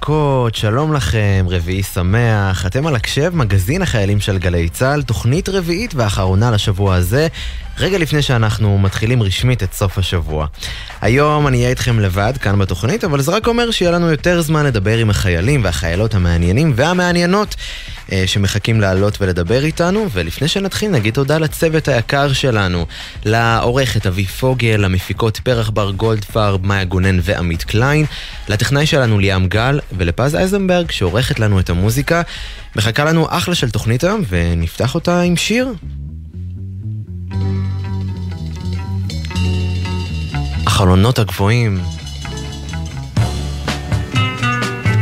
9:04, שלום לכם, רביעי שמח, אתם על הקשב, מגזין החיילים של גלי צהל, תוכנית רביעית ואחרונה לשבוע הזה, רגע לפני שאנחנו מתחילים רשמית את סוף השבוע. היום אני אהיה איתכם לבד כאן בתוכנית, אבל זה רק אומר שיהיה לנו יותר זמן לדבר עם החיילים והחיילות המעניינים והמעניינות שמחכים לעלות ולדבר איתנו, ולפני שנתחיל נגיד תודה לצוות היקר שלנו, לעורכת אבי פוגל, למפיקות פרח בר גולדפר, מאיה גונן ועמית קליין, לטכנאי שלנו ליאם גל ולפז אייזנברג שעורכת לנו את המוזיקה. מחכה לנו אחלה של תוכנית היום ונפתח אותה עם שיר. החלונות הגבוהים,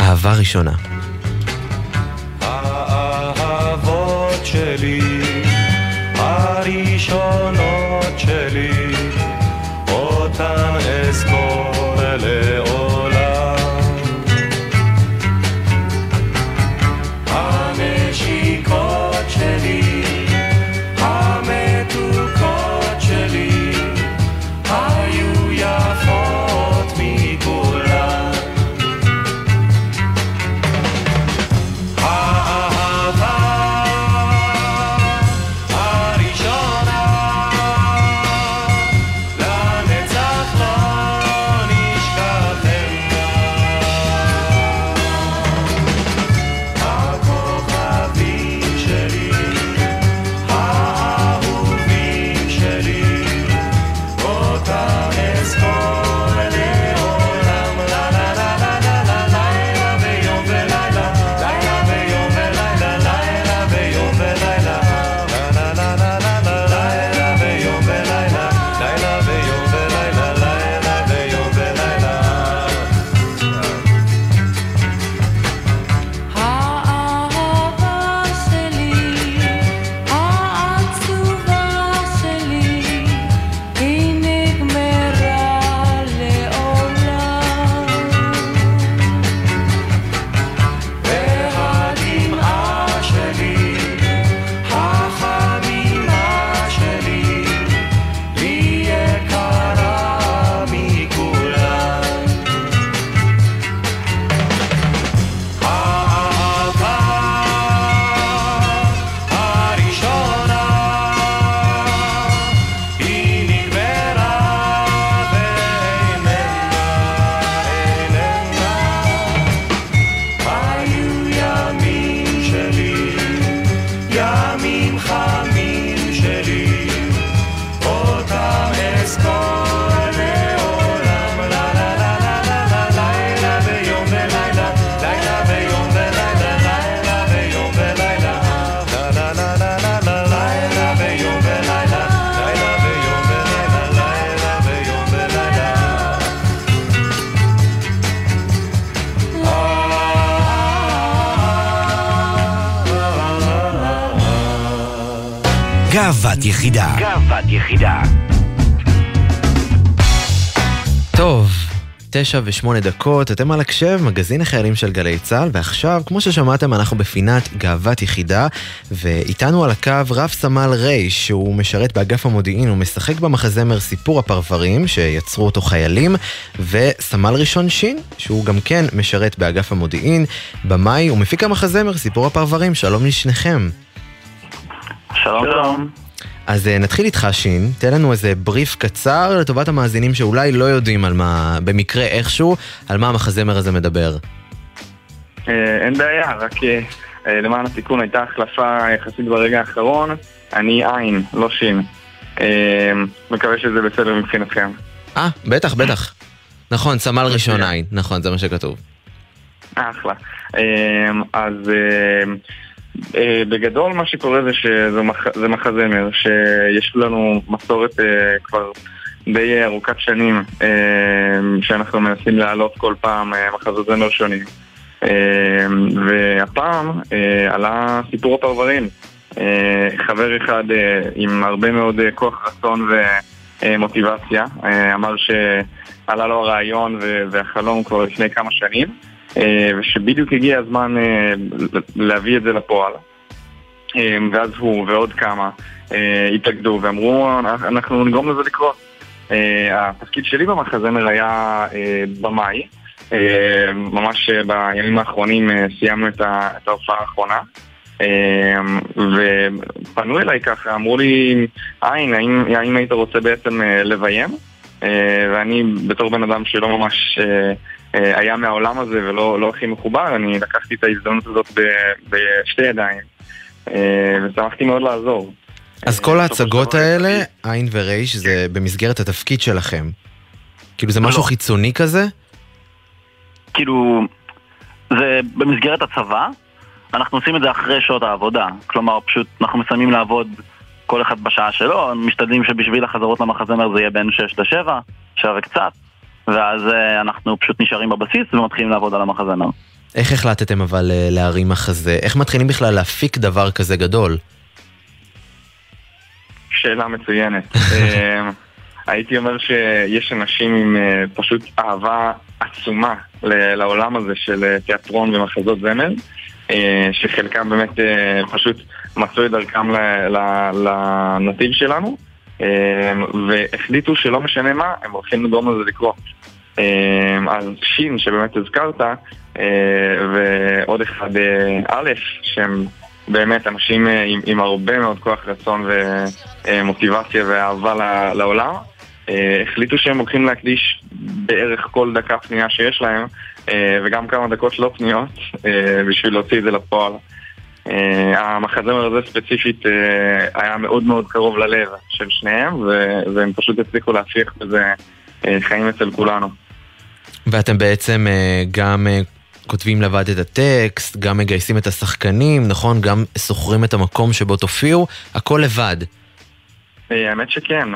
אהבה ראשונה. האהבות שלי, הראשונות שלי, אותן אזכור לעולם. הנשיקות שלי, המתוקות שלי, היו יפות מכולן. האהבה הראשונה, לנצח לא נשכחנה. הכוכבים שלי, האהובים שלי, אותם אזכור לעולם. לה לה לה לה לה לה, לילה ויום ולילה, לילה ויום ולילה, לילה ויום ולילה, לה לה לה לה לה לה, לילה ויום ולילה, לילה ויום ולילה, לילה ויום ולילה. האהבה שלי, העצובה שלי, היא נגמרה לעולם. והדמעה שלי, החמימה שלי, היא יקרה מכולן. האהבה הראשונה, היא נגמרה ואיננה. היו ימים שלי, ימים חמים שלי, אותם אזכור לעולם. לה לה לה לה לה לה, לילה ויום ולילה, לילה ויום ולילה, לילה ויום ולילה, לה לה לה לה לה לה, לילה ויום ולילה, לילה ויום ולילה, לילה ויום ולילה. גאוות יחידה. טוב, 9:08, אתם על הקשב, מגזין החיילים של גלי צהל, ועכשיו, כמו ששמעתם, אנחנו בפינת גאוות יחידה, ואיתנו על הקו רב סמל רייש, שהוא משרת באגף המודיעין, הוא משחק במחזמר סיפור הפרברים, שיצרו אותו חיילים, וסמל ראשון שין, שהוא גם כן משרת באגף המודיעין, במאי, הוא מפיק המחזמר סיפור הפרברים, שלום לשניכם. שלום. אז נתחיל איתך שין, תן לנו איזה בריף קצר לטובת המאזינים שאולי לא יודעים על מה, במקרה איכשהו, על מה המחזמר הזה מדבר. אין בעיה, רק למען התיקון הייתה החלפה יחסית ברגע האחרון, אני עין, לא שין. מקווה שזה בסדר מבחינתכם. בטח, בטח. נכון, סמל ראשון עין, נכון, זה מה שכתוב. אחלה. אז בגדול מה שקורה זה שזה מחזמר שיש לנו מסורת כבר די ארוכת שנים שאנחנו מנסים להעלות כל פעם מחזמר שונים, והפעם עלה סיפור הפרברים. חבר אחד עם הרבה מאוד כוח רצון ומוטיבציה אמר שעלה לו הרעיון והחלום כבר לפני כמה שנים, ושבדיוק הגיע הזמן להביא את זה לפועל. ואז הוא ועוד כמה התאגדו ואמרו אנחנו נגרום לזה לקרות. התפקיד שלי במחזמר היה במאי, ממש בימים האחרונים סיימנו את ההופעה האחרונה, ופנו אליי ככה, אמרו לי, האם היית רוצה בעצם לביים? ואני בתור בן אדם שלא ממש היה מהעולם הזה ולא הכי מחובר, אני לקחתי את ההזדמנות הזאת בשתי ידיים, ושמחתי מאוד לעזור. אז כל ההצגות האלה, עין וריש, זה במסגרת התפקיד שלכם? כאילו זה משהו חיצוני כזה? כאילו, זה במסגרת הצבא, אנחנו עושים את זה אחרי שעות העבודה, כלומר פשוט אנחנו מסיימים לעבוד כל אחד בשעה שלו, משתדלים שבשביל החזרות למחזמר זה יהיה בין 6-7, שעה וקצת, ואז אנחנו פשוט נשארים בבסיס ומתחילים לעבוד על המחזמר. איך החלטתם אבל להרים מחזה? איך מתחילים בכלל להפיק דבר כזה גדול? שאלה מצוינת. הייתי אומר שיש אנשים עם פשוט אהבה עצומה לעולם הזה של תיאטרון ומחזות זמר, שחלקם באמת פשוט מצאו את דרכם לנתיב שלנו, והחליטו שלא משנה מה, הם הולכים לדרום לזה לקרות. אז שין שבאמת הזכרת, ועוד אחד א', שהם באמת אנשים עם הרבה מאוד כוח רצון ומוטיבציה ואהבה לעולם, החליטו שהם הולכים להקדיש בערך כל דקה פנייה שיש להם, וגם כמה דקות לא פניות, בשביל להוציא את זה לפועל. המחזמר הזה ספציפית היה מאוד מאוד קרוב ללב של שניהם, והם פשוט הצליחו להפיח בזה חיים אצל כולנו. ואתם בעצם גם כותבים לבד את הטקסט, גם מגייסים את השחקנים, נכון? גם סוחרים את המקום שבו תופיעו, הכל לבד. האמת שכן,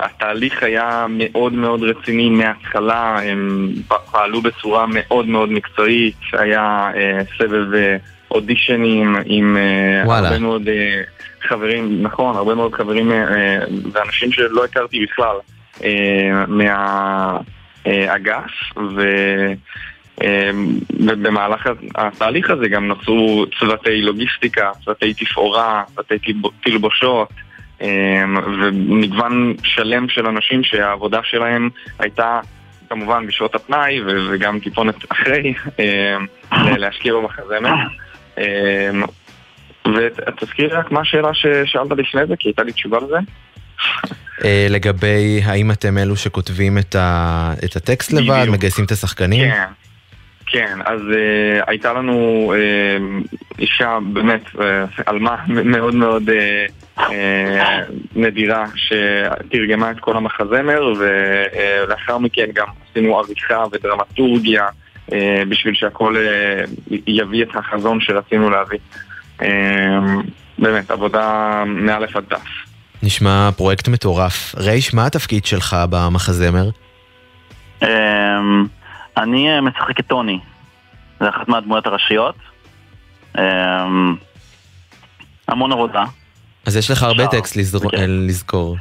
התהליך היה מאוד מאוד רציני מההתחלה, הם פעלו בצורה מאוד מאוד מקצועית, היה סבב אודישנים עם הרבה מאוד חברים, נכון, הרבה מאוד חברים ואנשים שלא הכרתי בכלל מהאגף, ובמהלך התהליך הזה גם נוצרו צוותי לוגיסטיקה, צוותי תפאורה, צוותי תלבושות, ומגוון שלם של אנשים שהעבודה שלהם הייתה כמובן בשעות הפנאי וגם טיפונת אחרי להשקיע במחזמר. ותזכיר רק מה השאלה ששאלת לפני זה, כי הייתה לי תשובה לזה לגבי האם אתם אלו שכותבים את הטקסט לבד, מגייסים את השחקנים. כן, אז הייתה לנו אישה באמת אלמה מאוד מאוד נדירה שתרגמה את כל המחזמר, ולאחר מכן גם עשינו עריכה ודרמטורגיה בשביל שהכל יביא את החזון שרצינו להביא. באמת, עבודה מאלף עד תף. נשמע פרויקט מטורף. ריש, מה התפקיד שלך במחזמר? אני משחק את טוני, זה אחת מהדמויות הראשיות. המון עבודה. אז יש לך הרבה טקסט לזכור.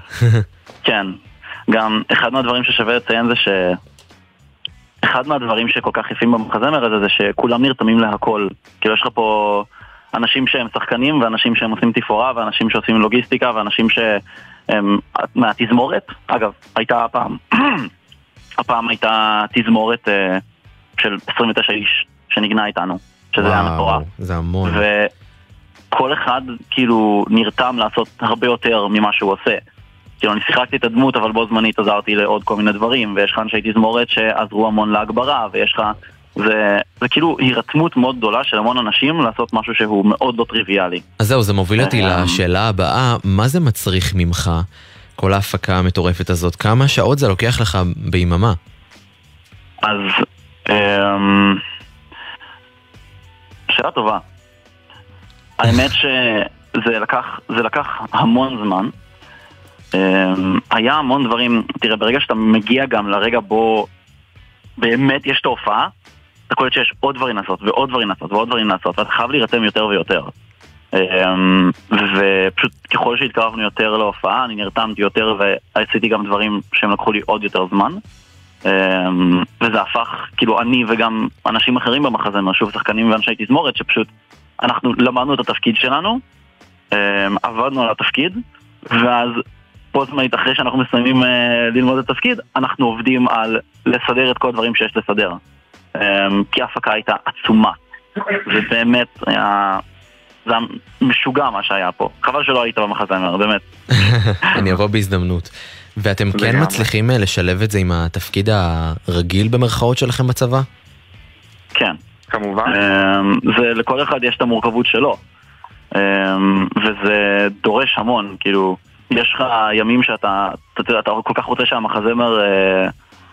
כן, גם אחד מהדברים ששווה לציין זה אחד מהדברים שכל כך יפים במחזמר הזה זה שכולם נרתמים להכל. כאילו יש לך פה אנשים שהם שחקנים ואנשים שהם עושים תפאורה ואנשים שעושים לוגיסטיקה ואנשים שהם מהתזמורת. אגב, הייתה הפעם הייתה תזמורת של 29 איש שנגנה איתנו, שזה היה מטורף. זה המון. וכל אחד כאילו נרתם לעשות הרבה יותר ממה שהוא עושה. כאילו אני שיחקתי את הדמות, אבל בו זמנית עזרתי לעוד כל מיני דברים, ויש לך אנשי תזמורת שעזרו המון להגברה, ויש לך... זה כאילו הירתמות מאוד גדולה של המון אנשים לעשות משהו שהוא מאוד לא טריוויאלי. אז זהו, זה מוביל אותי לשאלה הבאה, מה זה מצריך ממך? כל ההפקה המטורפת הזאת, כמה שעות זה לוקח לך ביממה? אז שאלה טובה. האמת שזה לקח המון זמן. היה המון דברים. תראה, ברגע שאתה מגיע גם לרגע בו באמת יש את ההופעה, אתה קולט שיש עוד דברים לעשות ועוד דברים לעשות ועוד דברים לעשות, ואתה חייב להירתם יותר ויותר. ופשוט ככל שהתקרבנו יותר להופעה אני נרתמתי יותר ועשיתי גם דברים שהם לקחו לי עוד יותר זמן, וזה הפך כאילו אני וגם אנשים אחרים במחזמר, שוב שחקנים ואנשי תזמורת, שפשוט אנחנו למדנו את התפקיד שלנו, עבדנו על התפקיד, ואז בו זמנית, אחרי שאנחנו מסיימים ללמוד את התפקיד, אנחנו עובדים על לסדר את כל הדברים שיש לסדר. כי ההפקה הייתה עצומה. ובאמת, זה משוגע מה שהיה פה. חבל שלא היית במחזמר, באמת. אני אבוא בהזדמנות. ואתם כן מצליחים לשלב את זה עם התפקיד הרגיל במרכאות שלכם בצבא? כן. כמובן. לכל אחד יש את המורכבות שלו. וזה דורש המון, כאילו, יש לך ימים שאתה כל כך רוצה שהמחזמר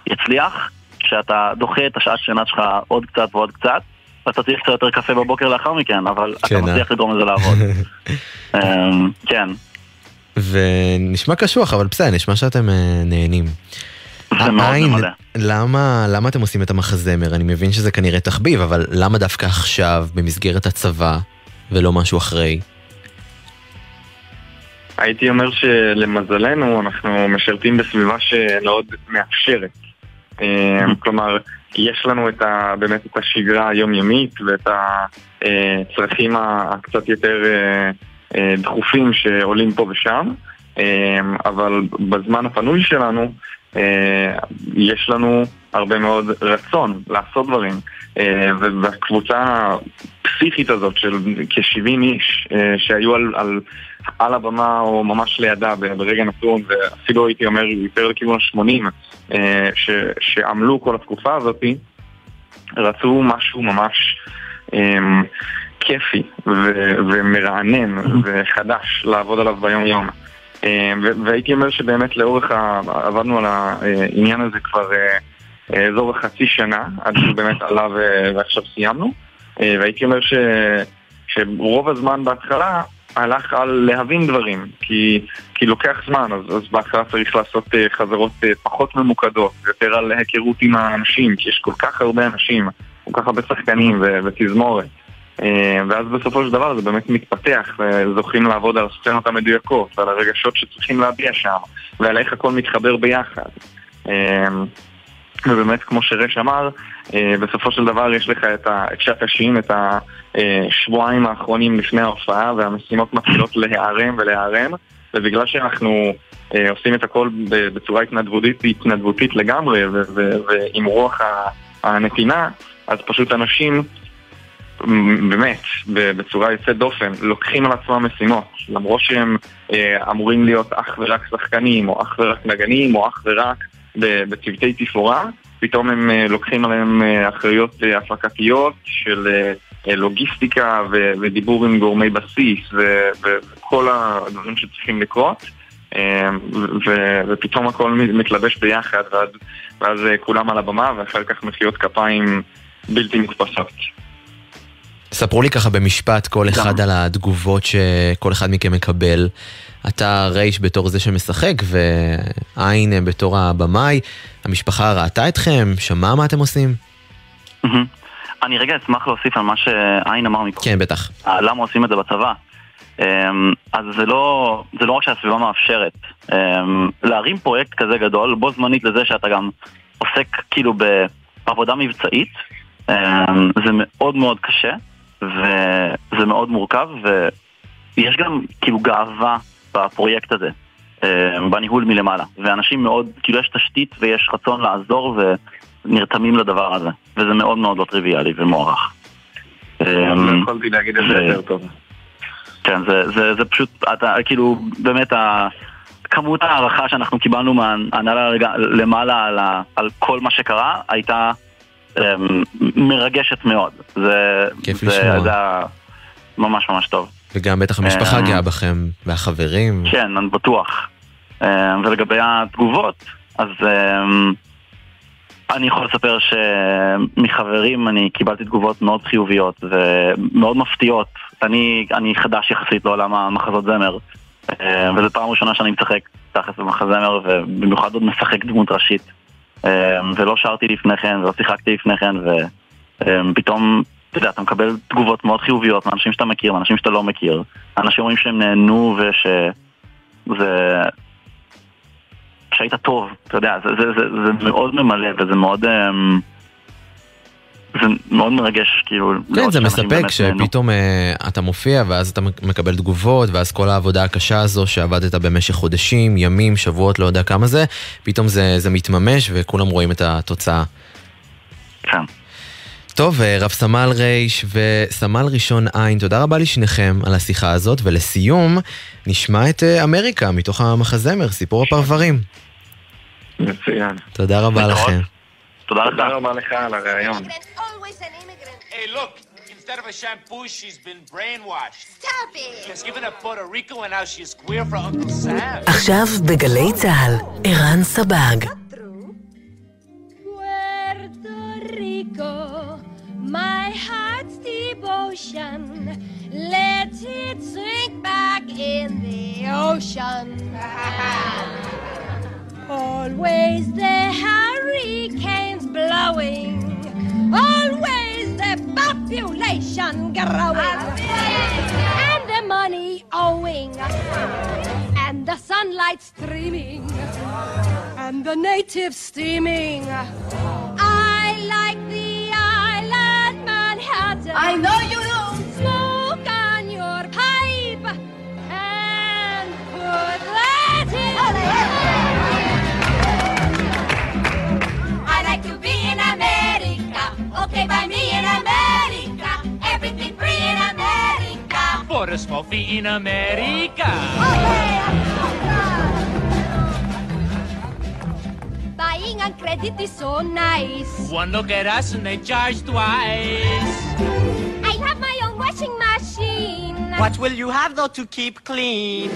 יצליח, שאתה דוחה את השעת שינה שלך עוד קצת ועוד קצת, ואתה צריך קצת יותר קפה בבוקר לאחר מכן, אבל אתה מצליח לדרום לזה לעבוד. כן. ונשמע קשוח, אבל בסדר, נשמע שאתם נהנים. העין, למה אתם עושים את המחזמר? אני מבין שזה כנראה תחביב, אבל למה דווקא עכשיו, במסגרת הצבא, ולא משהו אחרי? הייתי אומר שלמזלנו אנחנו משרתים בסביבה שמאוד מאפשרת. כלומר, יש לנו באמת את השגרה היומיומית ואת הצרכים הקצת יותר דחופים שעולים פה ושם, אבל בזמן הפנוי שלנו יש לנו הרבה מאוד רצון לעשות דברים, ובקבוצה הפסיכית הזאת של כ-70 איש שהיו על הבמה או ממש לידה ברגע נתון, ואפילו הייתי אומר יותר לכיוון 80 שעמלו כל התקופה הזאת, רצו משהו ממש כיפי ומרענן וחדש לעבוד עליו ביום יום. והייתי אומר שבאמת לאורך עבדנו על העניין הזה כבר אזור חצי שנה עד שבאמת עלה ועכשיו סיימנו, והייתי אומר שרוב הזמן בהתחלה הלך על להבין דברים, כי לוקח זמן, אז בהתחלה צריך לעשות חזרות פחות ממוקדות, יותר על היכרות עם האנשים, כי יש כל כך הרבה אנשים, כל כך הרבה שחקנים ותזמורת, ואז בסופו של דבר זה באמת מתפתח, וזוכים לעבוד על הסצנות המדויקות ועל הרגשות שצריכים להביע שם ועל איך הכל מתחבר ביחד. ובאמת כמו שרש אמר, בסופו של דבר יש לך את שעת השיעים, את השבועיים האחרונים לפני ההופעה, והמשימות מתחילות להיערם ולהיערם, ובגלל שאנחנו עושים את הכל בצורה התנדבותית לגמרי ועם רוח הנתינה, אז פשוט אנשים באמת, בצורה יוצאת דופן, לוקחים על עצמם משימות, למרות שהם אמורים להיות אך ורק שחקנים, או אך ורק נגנים, או אך ורק בצוותי תפאורה, פתאום הם לוקחים עליהם אחריות הפקתיות של לוגיסטיקה ודיבור עם גורמי בסיס וכל הדברים שצריכים לקרות, ופתאום הכל מתלבש ביחד, ואז כולם על הבמה, ואחר כך מחיאות כפיים בלתי מתפסות. ספרו לי ככה במשפט כל אחד על התגובות שכל אחד מכם מקבל. אתה רייש בתור זה שמשחק ועין בתור הבמאי. המשפחה ראתה אתכם, שמעה מה אתם עושים? אני רגע אשמח להוסיף על מה שעין אמר מקודם. כן, בטח. למה עושים את זה בצבא? אז זה לא רק שהסביבה מאפשרת. להרים פרויקט כזה גדול, בו זמנית לזה שאתה גם עוסק כאילו בעבודה מבצעית, זה מאוד מאוד קשה. וזה מאוד מורכב, ויש גם כאילו גאווה בפרויקט הזה, בניהול מלמעלה, ואנשים מאוד, כאילו יש תשתית ויש רצון לעזור ונרתמים לדבר הזה, וזה מאוד מאוד לא טריוויאלי ומוערך. יכולתי להגיד את זה יותר טוב. כן, זה פשוט, כאילו באמת כמות הערכה שאנחנו קיבלנו מהנהלה למעלה על כל מה שקרה הייתה מרגשת מאוד. זה ממש ממש טוב. וגם בטח המשפחה גאה בכם והחברים. כן, אני בטוח. ולגבי התגובות, אז אני יכול לספר שמחברים אני קיבלתי תגובות מאוד חיוביות ומאוד מפתיעות. אני חדש יחסית לעולם המחזות זמר, וזו פעם ראשונה שאני משחק תחת במחזמר, ובמיוחד עוד משחק דמות ראשית, ולא שרתי לפני כן ולא שיחקתי לפני כן, ופתאום אתה מקבל תגובות מאוד חיוביות מאנשים שאתה מכיר, מאנשים שאתה לא מכיר. אנשים אומרים שהם נהנו שהיית טוב, אתה יודע, זה מאוד ממלא, וזה מאוד זה מאוד מרגש, כאילו... כן, זה מספק שפתאום אתה מופיע, ואז אתה מקבל תגובות, ואז כל העבודה הקשה הזו שעבדת במשך חודשים, ימים, שבועות, לא יודע כמה זה, פתאום זה מתממש, וכולם רואים את התוצאה. כן. טוב, רב סמל רייש וסמל ראשון עין, תודה רבה לשניכם על השיחה הזאת, ולסיום נשמע את אמריקה מתוך המחזמר, סיפור הפרברים. מצוין. תודה רבה לכם. תודה רבה לך על הרעיון. Hey, look, instead of a shampoo, she's been brainwashed. Stop it! She's given up Puerto Rico and now she's queer for Uncle Sam. עכשיו בגלי צהל, ערן סבג. Puerto Rico, my heart's devotion, let it sink back in the ocean. Always the hurricanes blowing, always the population growing, and the money owing, and the sunlight streaming, and the natives steaming. I like the island Manhattan. I know you do. Smoke on your pipe and put that in. Olé. Okay, buy me in America, everything free in America, for a small fee in America. Okay, buying on credit is so nice. One look at us and they charge twice. I have my own washing machine. What will you have though to keep clean?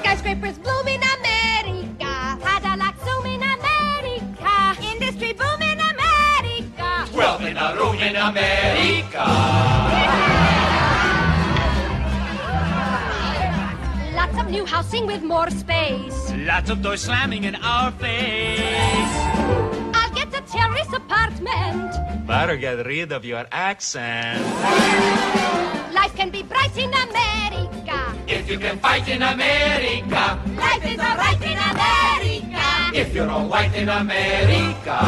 Skyscrapers bloom in America, Cadillac zoom in America, industry boom in America. Well, in a room in America. Lots of new housing with more space. Lots of doors slamming in our face. I'll get a terrace apartment. Better get rid of your accent. Life can be bright in America. If you can fight in America. Life is alright in America. If you're all white in America.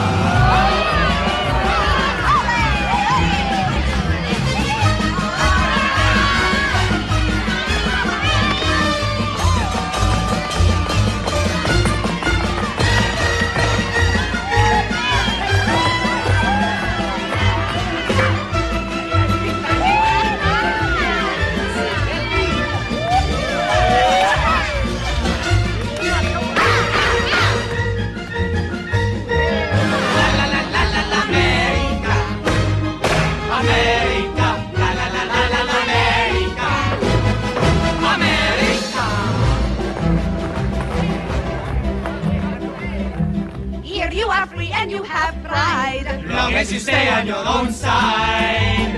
You have pride, long as you stay on your own side.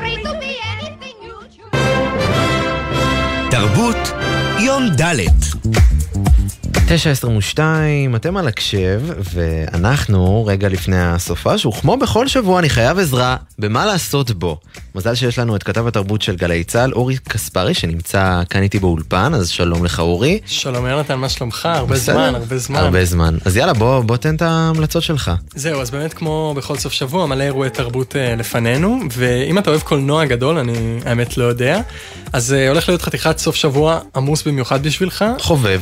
Free to be anything you choose. תרבות יום ד' 9:22, אתם על הקשב, ואנחנו רגע לפני הסופה, שהוא כמו בכל שבוע, אני חייב עזרה במה לעשות בו. מזל שיש לנו את כתב התרבות של גלי צהל, אורי קספרי, שנמצא כאן איתי באולפן, אז שלום לך אורי. שלום יונתן, מה שלומך? הרבה זמן. אז יאללה, בוא תן את ההמלצות שלך. זהו, אז באמת כמו בכל סוף שבוע, מלא אירועי תרבות לפנינו, ואם אתה אוהב קולנוע גדול, אני האמת לא יודע, אז הולך להיות חתיכת סוף שבוע עמוס במיוחד בשבילך. חובב,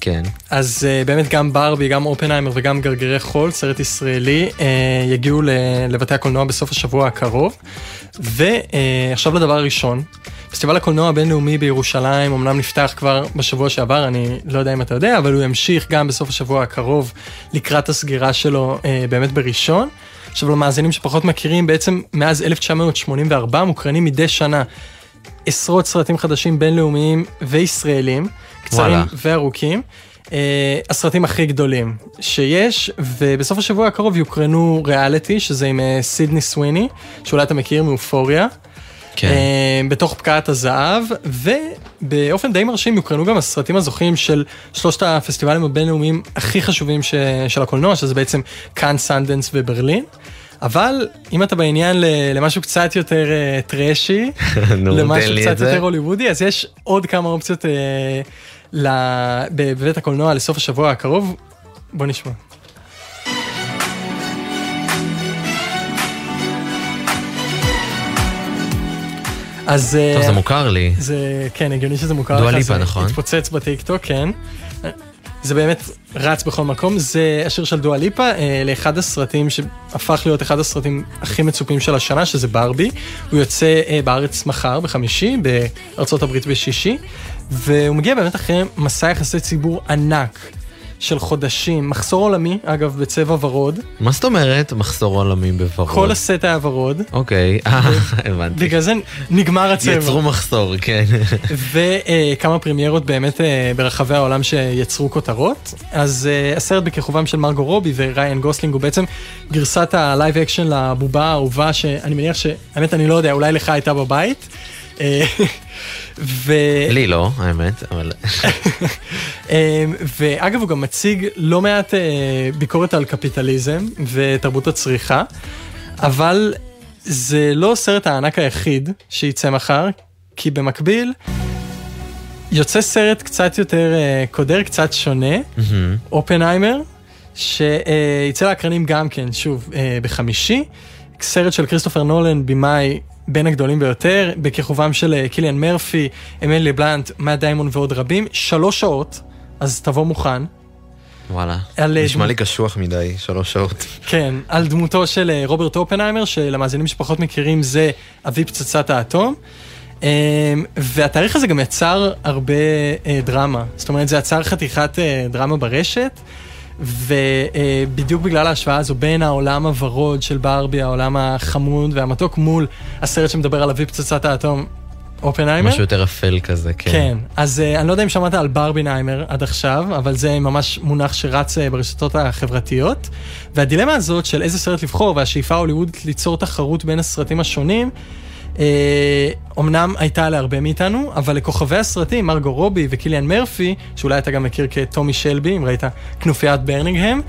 כן. אז באמת גם ברבי, גם אופנהיימר וגם גרגרי חול, סרט ישראלי, יגיעו לבתי הקולנוע בסוף השבוע הקרוב. ועכשיו לדבר הראשון, פסטיבל הקולנוע הבינלאומי בירושלים, אמנם נפתח כבר בשבוע שעבר, אני לא יודע אם אתה יודע, אבל הוא ימשיך גם בסוף השבוע הקרוב לקראת הסגירה שלו באמת בראשון. עכשיו למאזינים שפחות מכירים, בעצם מאז 1984 מוקרנים מדי שנה עשרות סרטים חדשים בינלאומיים וישראלים, קצרים וארוכים. הסרטים הכי גדולים שיש, ובסוף השבוע הקרוב יוקרנו ריאליטי, שזה עם סידני סוויני, שאולי אתה מכיר מאופוריה, בתוך פקעת הזהב, ובאופן די מרשים יוקרנו גם הסרטים הזוכים של שלושת הפסטיבלים הבינלאומיים הכי חשובים של הקולנוע, שזה בעצם קאן, סנדנס וברלין. אבל אם אתה בעניין למשהו קצת יותר טרשי, למשהו קצת יותר הוליוודי, אז יש עוד כמה אופציות בבית הקולנוע לסוף השבוע הקרוב. בוא נשמע. אז... טוב, זה מוכר לי. זה, כן, הגיוני שזה מוכר. דואה ליפה, נכון? התפוצץ בטיקטוק, כן. זה באמת רץ בכל מקום. זה השיר של דואה ליפה, לאחד הסרטים שהפך להיות אחד הסרטים הכי מצופים של השנה, שזה ברבי. הוא יוצא בארץ מחר, בחמישי, בארצות הברית בשישי, והוא מגיע באמת אחרי מסע יחסי ציבור ענק. של חודשים, מחסור עולמי, אגב, בצבע ורוד. מה זאת אומרת מחסור עולמי בוורוד? כל הסט היה ורוד. אוקיי, הבנתי. בגלל זה נגמר הצבע. יצרו מחסור, כן. וכמה פרמיירות באמת ברחבי העולם שיצרו כותרות. אז הסרט בכיכובם של מרגו רובי וריין גוסלינג הוא בעצם גרסת הלייב אקשן לבובה האהובה, שאני מניח שהאמת אני לא יודע, אולי לך הייתה בבית. לי לא, האמת, אבל... ואגב, הוא גם מציג לא מעט ביקורת על קפיטליזם ותרבות הצריכה, אבל זה לא סרט הענק היחיד שיצא מחר, כי במקביל יוצא סרט קצת יותר קודר, קצת שונה, אופנהיימר, שיצא לאקרנים גם כן, שוב, בחמישי, סרט של כריסטופר נולן, במאי, בין הגדולים ביותר, בכיכובם של קיליאן מרפי, אמילי בלנט, מאט דיימון ועוד רבים, 3 שעות, אז תבוא מוכן. וואלה, נשמע לי קשוח מדי, 3 שעות. כן, על דמותו של רוברט אופנהיימר, שלמאזינים שפחות מכירים זה אבי פצצת האטום, והתאריך הזה גם יצר הרבה דרמה, זאת אומרת זה יצר חתיכת דרמה ברשת, ובדיוק בגלל ההשוואה הזו בין העולם הוורוד של ברבי, העולם החמוד והמתוק, מול הסרט שמדבר על אבי פצצת האטום, אופנהיימר. משהו יותר אפל כזה, כן. כן, אז אני לא יודע אם שמעת על ברבינהיימר עד עכשיו, אבל זה ממש מונח שרץ ברשתות החברתיות, והדילמה הזאת של איזה סרט לבחור, והשאיפה ההוליוודית ליצור תחרות בין הסרטים השונים, אמנם הייתה להרבה מאיתנו, אבל לכוכבי הסרטים, מרגו רובי וקיליאן מרפי, שאולי אתה גם מכיר כתומי שלבי, אם ראית כנופיית ברנינגהם,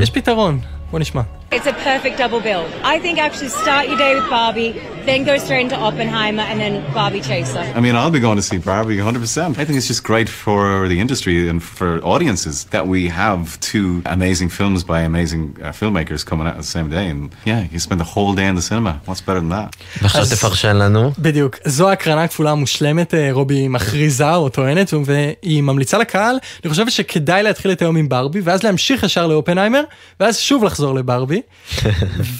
יש פתרון. בוא נשמע. It's a perfect double bill. I think actually start your day with Barbie, then go straight into Oppenheimer and then Barbie Chaser. I mean, I'll be going to see Barbie 100%. I think it's just great for the industry and for audiences that we have two amazing films by amazing filmmakers coming out on the same day. And yeah, you spend the whole day in the cinema. What's better than that? ועכשיו תפרשן לנו. בדיוק. זו הקרנה כפולה מושלמת, רובי מכריזה או טוענת, והיא ממליצה לקהל. אני חושבת שכדאי להתחיל את היום עם ברבי, ואז להמשיך ישר לאופנהיימר, ואז שוב לחזור לברבי.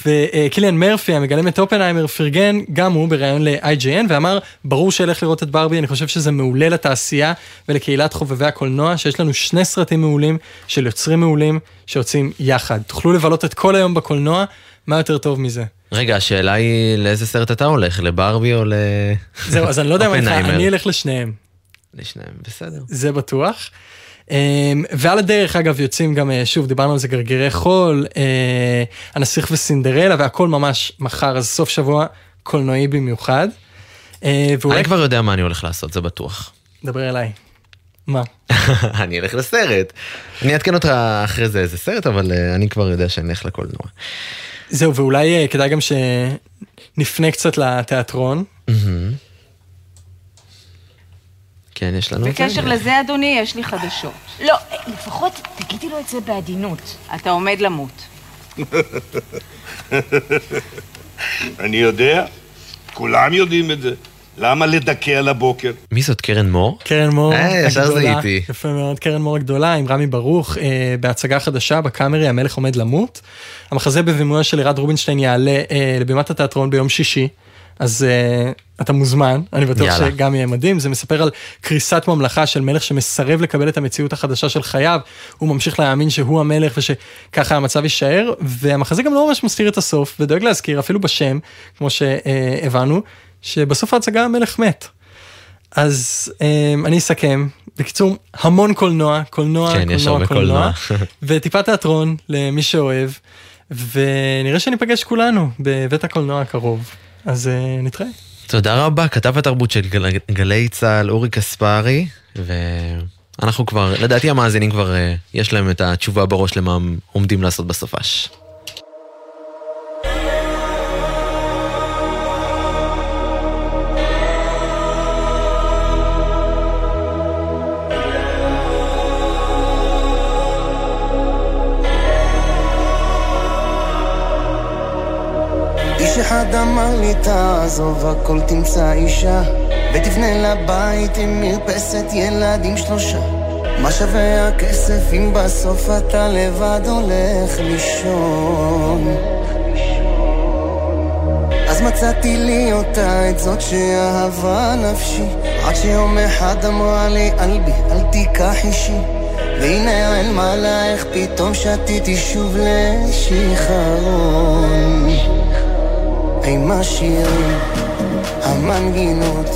וקיליאן מרפי המגלם את אופנהיימר פרגן גם הוא בראיון ל-IGN ואמר ברור שילך לראות את ברבי, אני חושב שזה מעולה לתעשייה ולקהילת חובבי הקולנוע שיש לנו 2 סרטים מעולים של יוצרים מעולים שיוצאים יחד, תוכלו לבלות את כל היום בקולנוע, מה יותר טוב מזה? רגע, השאלה היא לאיזה סרט אתה הולך, לברבי או ל... זהו, אז אני לא יודע מה איתך, אני אלך לשניהם. לשניהם, בסדר. זה בטוח. ועל הדרך אגב יוצאים גם, שוב דיברנו על זה, גרגירי חול, הנסיך וסינדרלה, והכל ממש מחר, אז סוף שבוע קולנועי במיוחד. אני כבר יודע מה אני הולך לעשות, זה בטוח. דבר אליי. מה? אני אלך לסרט. אני אתקן אותך אחרי זה איזה סרט, אבל אני כבר יודע שאני אלך לקולנוע. זהו, ואולי כדאי גם שנפנה קצת לתיאטרון. כן, יש לנו... בקשר לזה, אדוני, יש לי חדשות. לא, לפחות תגידי לו את זה בעדינות. אתה עומד למות. אני יודע. כולם יודעים את זה. למה לדכא על הבוקר? מי זאת, קרן מור? קרן מור הגדולה. ישר זה איתי. יפה מאוד, קרן מור הגדולה עם רמי ברוך, בהצגה חדשה בקאמרי, המלך עומד למות. המחזה בבימויה של ירד רובינשטיין יעלה לבימת התיאטרון ביום שישי. אז אתה מוזמן, אני בטוח שגם יהיה מדהים, זה מספר על קריסת ממלכה של מלך שמסרב לקבל את המציאות החדשה של חייו, הוא ממשיך להאמין שהוא המלך ושככה המצב יישאר, והמחזה גם לא ממש מסתיר את הסוף, ודואג להזכיר אפילו בשם, כמו שהבנו, שבסוף ההצגה המלך מת. אז אני אסכם, בקיצור, המון קולנוע, קולנוע, כן, קולנוע, קולנוע, וטיפה תיאטרון למי שאוהב, ונראה שניפגש כולנו בבית הקולנוע הקרוב. אז נתראה. תודה רבה, כתב התרבות של גלי צהל, אורי קספרי, ואנחנו כבר, לדעתי המאזינים כבר, יש להם את התשובה בראש למה הם עומדים לעשות בסופש. שאחד אמר לי תעזוב הכל תמצא אישה ותבנה לבית עם מרפסת ילדים שלושה. מה שווה הכסף אם בסוף אתה לבד הולך לישון? אז מצאתי לי אותה, את זאת שאהבה נפשי, עד שיום אחד אמרה לי אלבי אל תיקח אישי, והנה העלמה לה, איך פתאום שתיתי שוב לשיחרון. עם השירים, המנגינות,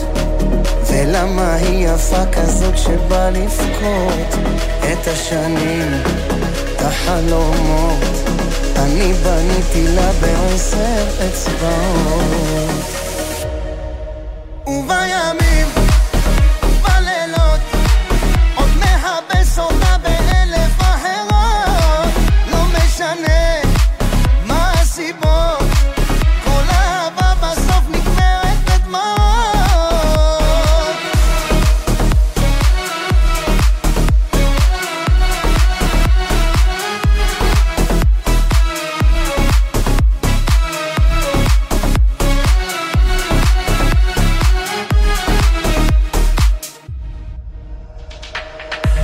ולמה היא יפה כזאת שבא לפקות את השנים, את החלומות אני בניתי לה בעשר אצבעות. ובימים ובלילות עוד מהבס אותה באלף ההרות, לא משנה מה הסיבות, כל אהבה בסוף נגמרת בדמעות.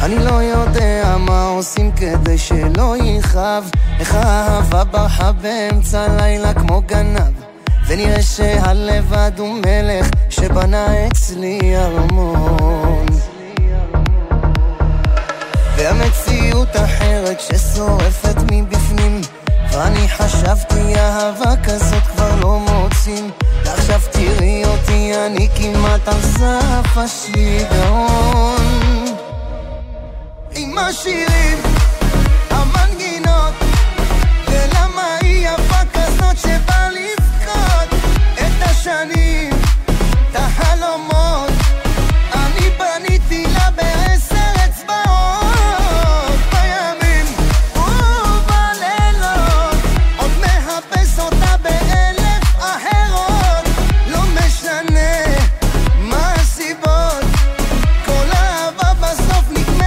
אני לא יודע מה עושים כדי שלא יכאב, איך האהבה ברחה באמצע לילה כמו גנב, ונראה שהלבד הוא מלך שבנה אצלי ארמון, והמציאות אחרת ששורפת מבפנים, ואני חשבתי אהבה כזאת כבר לא מוצאים, ועכשיו תראי אותי אני כמעט על סף השיגעון. עם השירים, המנגינות, ולמה היא יפה כזאת שבא לבכות את השנים, את החלומות אני בניתי לה בעשר אצבעות. בימים ובלילות עוד מהפס אותה באלף אחרות, לא משנה מה הסיבות, כל אהבה בסוף נגמרת.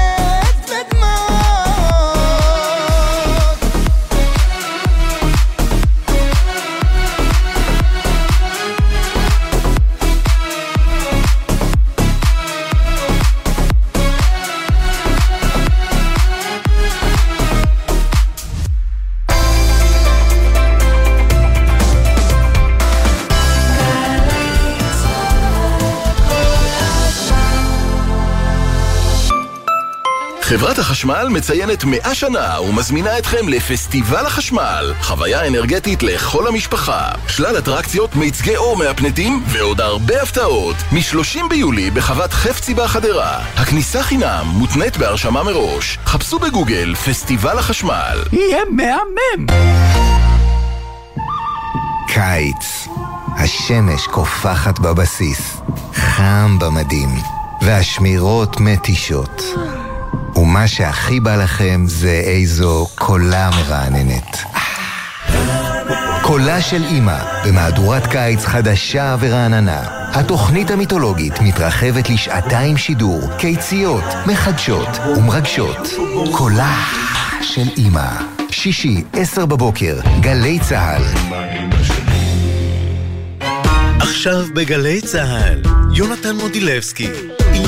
חברת החשמל מציינת 100 שנה ומזמינה אתכם לפסטיבל החשמל, חוויה אנרגטית לכל המשפחה, שלל אטרקציות, מיצגי אור מהפנטים ועוד הרבה הפתעות. מ-30 ביולי בחוות חפצי בחדרה. הכניסה חינם, מותנית בהרשמה מראש. חפשו בגוגל פסטיבל החשמל. יהיה מהמם. קיץ, השמש קופחת בבסיס, חם במדים והשמירות מתישות, ומה שהכי בא לכם זה איזו קולה מרעננת. קולה של אמא, במהדורת קיץ חדשה ורעננה. התוכנית המיתולוגית מתרחבת לשעתיים שידור, קיציות, מחדשות ומרגשות. קולה של אמא. שישי, 10 בבוקר, גלי צהל. עכשיו בגלי צהל, יונתן מודילבסקי, עם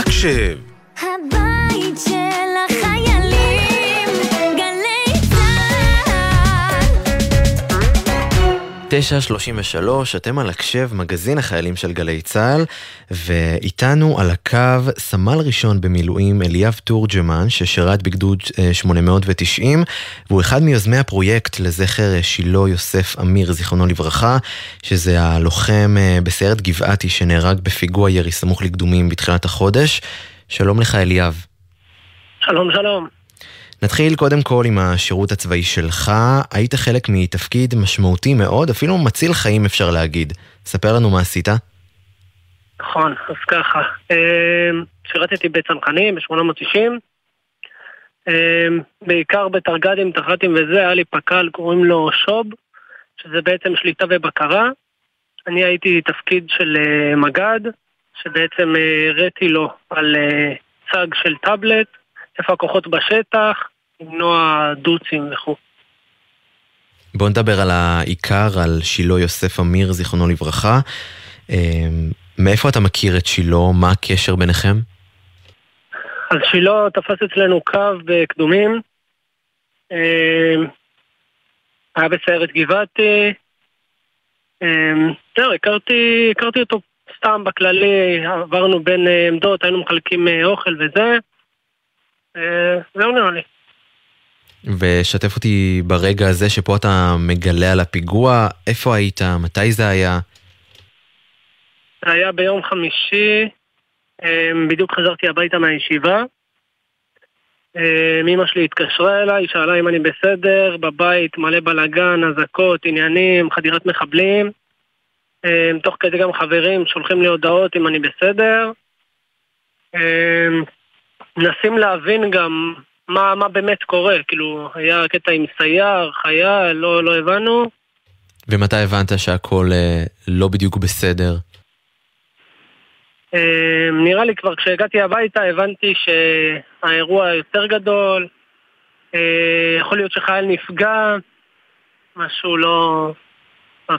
הקשב. תשע 33, אתם על הקשב, מגזין החיילים של גלי צהל, ואיתנו על הקו סמל ראשון במילואים אליאב תורג'מן, ששרת בגדוד 890, והוא אחד מיוזמי הפרויקט לזכר שילו יוסף אמיר, זיכרונו לברכה, שזה הלוחם בסיירת גבעתי שנהרג בפיגוע ירי סמוך לקדומים בתחילת החודש. שלום לך אליאב. שלום שלום. נתחיל קודם כל עם השירות הצבאי שלך. היית חלק מתפקיד משמעותי מאוד, אפילו מציל חיים אפשר להגיד. ספר לנו מה עשית. נכון, אז ככה. שירתתי בצנחנים ב-890, בעיקר בתרגדים, תחתים וזה, היה לי פקל, קוראים לו שוב, שזה בעצם שליטה ובקרה. אני הייתי תפקיד של מגד, שבעצם ראיתי לו על צג של טאבלט, איפה הכוחות בשטח, למנוע דוצים וכו'. בואו נדבר על העיקר, על שילו יוסף אמיר, זיכרונו לברכה. מאיפה אתה מכיר את שילו? מה הקשר ביניכם? אז שילו תפס אצלנו קו בקדומים, היה בסיירת גבעתי, זהו, הכרתי אותו סתם בכללי, עברנו בין עמדות, היינו מחלקים אוכל וזה, זהו נראה לי. ושתף אותי ברגע הזה שפה אתה מגלה על הפיגוע, איפה היית, מתי זה היה? זה היה ביום חמישי, בדיוק חזרתי הביתה מהישיבה, אמא שלי התקשרה אליי, שאלה אם אני בסדר, בבית מלא בלגן, הזקות, עניינים, חדירת מחבלים, תוך כדי גם חברים שולחים לי הודעות אם אני בסדר, מנסים להבין גם מה באמת קורה, כאילו היה קטע עם סייר, חייל, לא הבנו. ומתי הבנת שהכל לא בדיוק בסדר? נראה לי כבר כשהגעתי הביתה הבנתי שהאירוע יותר גדול, יכול להיות שחייל נפגע, משהו לא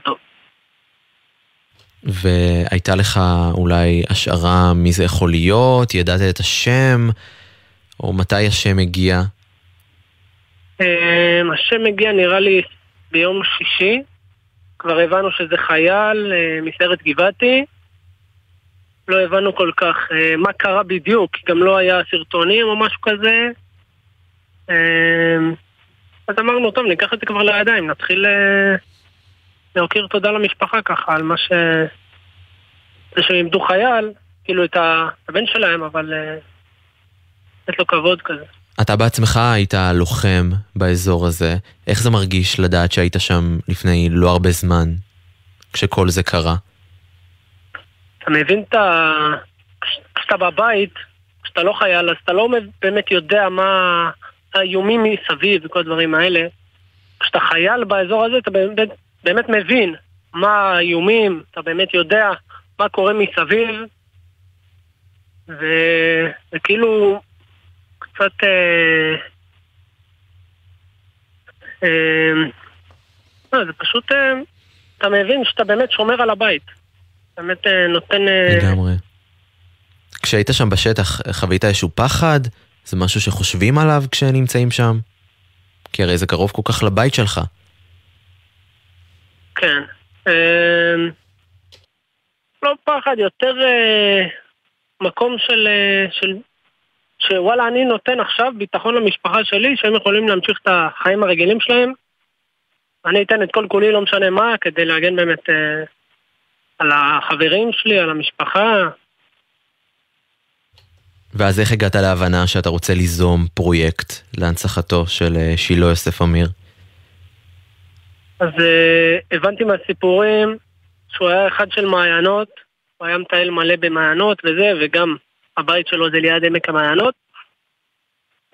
טוב. והייתה לך אולי השערה מי זה יכול להיות, ידעת את השם, או מתי השם הגיע? השם הגיע נראה לי ביום שישי, כבר הבנו שזה חייל מסיירת גבעתי, לא הבנו כל כך מה קרה בדיוק, גם לא היה סרטונים או משהו כזה. אז אמרנו, טוב, ניקח את זה כבר לידיים, נתחיל להוקיר תודה למשפחה ככה, על מה ש... זה שימדו חייל, כאילו את הבן שלהם, אבל לתת לו כבוד כזה. אתה בעצמך היית לוחם באזור הזה, איך זה מרגיש לדעת שהיית שם לפני לא הרבה זמן, כשכל זה קרה? אתה מבין, כשאתה בבית, כשאתה לא חייל, אז אתה לא באמת יודע מה האיומים מסביב וכל הדברים האלה. כשאתה חייל באזור הזה, אתה באמת מבין מה האיומים, אתה באמת יודע מה קורה מסביב, וכאילו קצת זה פשוט, אתה מבין שאתה באמת שומר על הבית. באמת נותן... לגמרי. כשהיית שם בשטח, חווית איזשהו פחד? זה משהו שחושבים עליו כשנמצאים שם? כי הרי זה קרוב כל כך לבית שלך. כן. לא פחד, יותר מקום של שוואלה, אני נותן עכשיו ביטחון למשפחה שלי, שהם יכולים להמשיך את החיים הרגילים שלהם. אני אתן את כל כולי, לא משנה מה, כדי להגן באמת... על החברים שלי, על המשפחה. ואז איך הגעת להבנה שאתה רוצה ליזום פרויקט להנצחתו של שילו יוסף אמיר? אז הבנתי מהסיפורים שהוא היה אחד של מעיינות, הוא היה מטייל מלא במעיינות וזה, וגם הבית שלו זה ליד עמק המעיינות.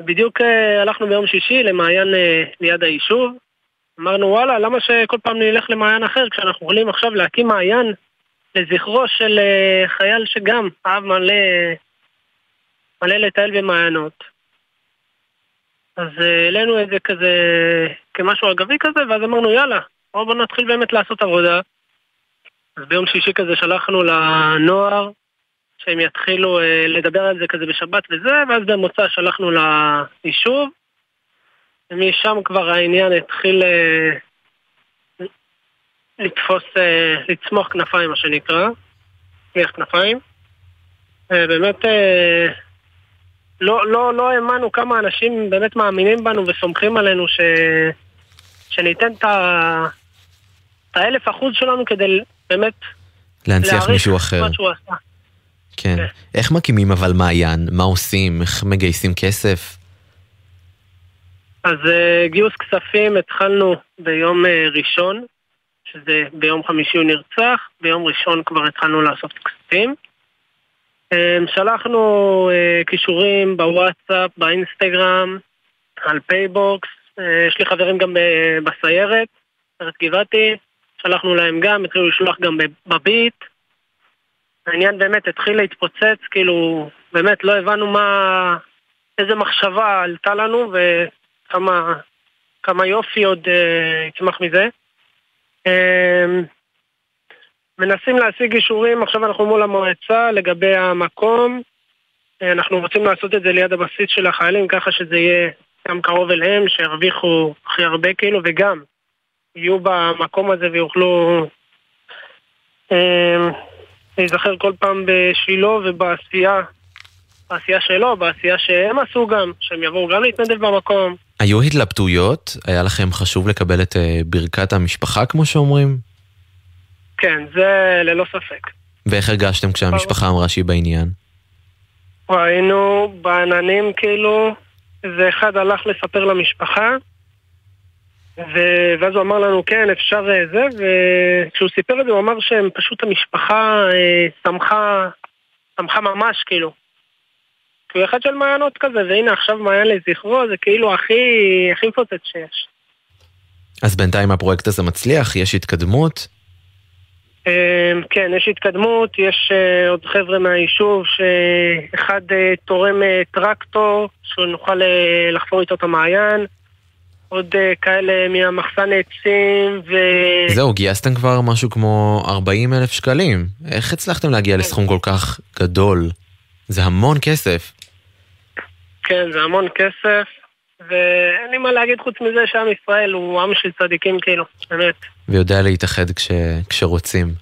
בדיוק הלכנו ביום שישי למעיין ליד היישוב, אמרנו וואלה, למה שכל פעם נלך למעיין אחר כשאנחנו יכולים עכשיו להקים מעיין לזכרו של חייל שגם אהב מלא לטייל במעיינות. אז אלינו את זה כזה כמשהו אגבי כזה, ואז אמרנו יאללה, בוא נתחיל באמת לעשות עבודה. אז ביום שישי כזה שלחנו לנוער שהם יתחילו לדבר על זה כזה בשבת וזה, ואז במוצא שלחנו ליישוב, ומשם כבר העניין התחיל לתפוס, לצמוח כנפיים, מה שנקרא, צמיח כנפיים. באמת לא האמנו כמה אנשים באמת מאמינים בנו וסומכים עלינו שניתן את 1000% שלנו כדי באמת להנציח מישהו אחר. כן. איך מקימים אבל מעיין? מה עושים? איך מגייסים כסף? אז גיוס כספים התחלנו ביום ראשון, שזה ביום חמישי הוא נרצח, ביום ראשון כבר התחלנו לאסוף כספים. שלחנו קישורים בוואטסאפ, באינסטגרם, על פייבוקס, יש לי חברים גם בסיירת, סיירת גבעתי, שלחנו להם גם, התחילו לשלוח גם בביט. העניין באמת התחיל להתפוצץ, כאילו באמת לא הבנו איזה מחשבה עלתה לנו, וכמה כמה יופי עוד יצמח מזה. מנסים להשיג אישורים, עכשיו אנחנו מול המועצה לגבי המקום, אנחנו רוצים לעשות את זה ליד הבסיס של החיילים, ככה שזה יהיה גם קרוב אליהם, שירוויחו הכי הרבה כאילו, וגם יהיו במקום הזה ויוכלו להיזכר כל פעם בשבילו ובעשייה, בעשייה שלו, בעשייה שהם עשו גם, שהם יבואו גם להתנדב במקום. היו התלבטויות? היה לכם חשוב לקבל את ברכת המשפחה כמו שאומרים? כן, זה ללא ספק. ואיך הרגשתם כשהמשפחה אמרה שהיא בעניין? היינו בעננים כאילו, זה אחד הלך לספר למשפחה, ואז הוא אמר לנו כן, אפשר זה, וכשהוא סיפר את זה הוא אמר שהם פשוט המשפחה שמחה ממש כאילו. כי הוא אחד של מעיינות כזה, והנה עכשיו מעיין לזכרו, זה כאילו הכי פוצץ שיש. אז בינתיים הפרויקט הזה מצליח, יש התקדמות? כן, יש התקדמות, יש עוד חבר'ה מהיישוב שאחד תורם טרקטור שנוכל לחפור איתו את המעיין, עוד כאלה מהמחסן עצים ו... זהו, גייסתם כבר משהו כמו 40,000 שקלים. איך הצלחתם להגיע לסכום כל כך גדול? זה המון כסף. כן, זה המון כסף, ואין לי מה להגיד חוץ מזה שעם ישראל הוא עם של צדיקים כאילו, באמת. ויודע להתאחד כשרוצים.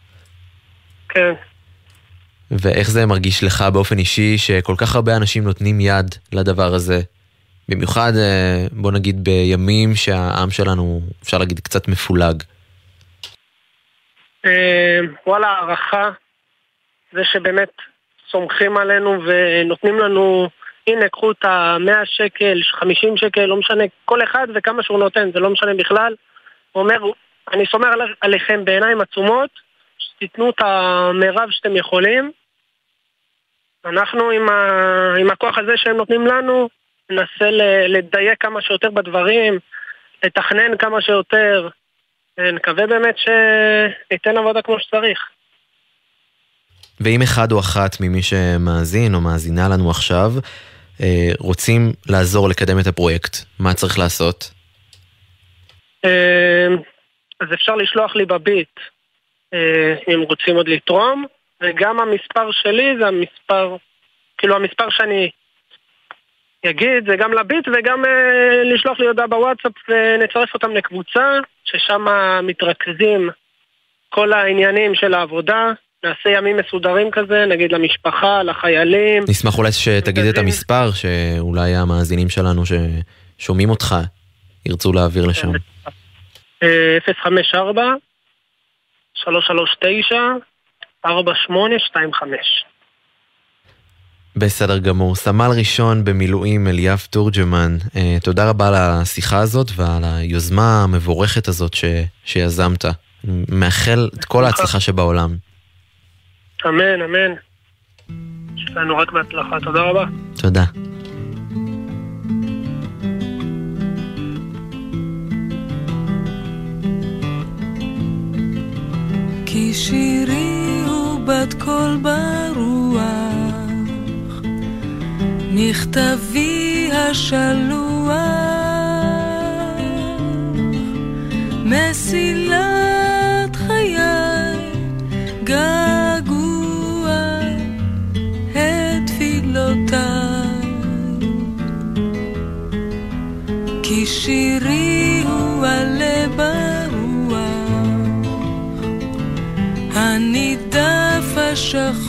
כן. ואיך זה מרגיש לך באופן אישי שכל כך הרבה אנשים נותנים יד לדבר הזה? במיוחד, בוא נגיד, בימים שהעם שלנו, אפשר להגיד, קצת מפולג. וואלה, הערכה זה שבאמת סומכים עלינו ונותנים לנו, הנה, קחו את ה100 שקל, 50 שקל, לא משנה, כל אחד וכמה שהוא נותן, זה לא משנה בכלל. הוא אומר, אני סומך עליכם בעיניים עצומות, שתיתנו את המרב שאתם יכולים. אנחנו עם הכוח הזה שהם נותנים לנו, ננסה לדייק כמה שיותר בדברים, לתכנן כמה שיותר, נקווה באמת שניתן עבודה כמו שצריך. ואם אחד או אחת ממי שמאזין או מאזינה לנו עכשיו, רוצים לעזור לקדם את הפרויקט, מה צריך לעשות? אז אפשר לשלוח לי בביט, אם רוצים עוד לתרום, וגם המספר שלי זה המספר, כאילו המספר שאני יגיד, זה גם לביט וגם לשלוח לי הודעה בוואטסאפ ונצרף אותם לקבוצה, ששם מתרכזים כל העניינים של העבודה, נעשה ימים מסודרים כזה, נגיד למשפחה, לחיילים. נשמח אולי שתגיד את המספר, שאולי המאזינים שלנו ששומעים אותך ירצו להעביר לשם. 054-339-4825. בסדר גמור. סמל ראשון במילואים אליאב תורג'מן, תודה רבה על השיחה הזאת ועל היוזמה המבורכת הזאת שיזמת. מאחל את כל ההצלחה שבעולם. אמן, אמן. יש לנו רק בהצלחה. תודה רבה. תודה. כי שירי הוא בת קול ברוח, נכתבי השלוח, מסילת חיי געגוע את תפילותיי, כי שירי הוא עלה ברוח, הנידף השכוח,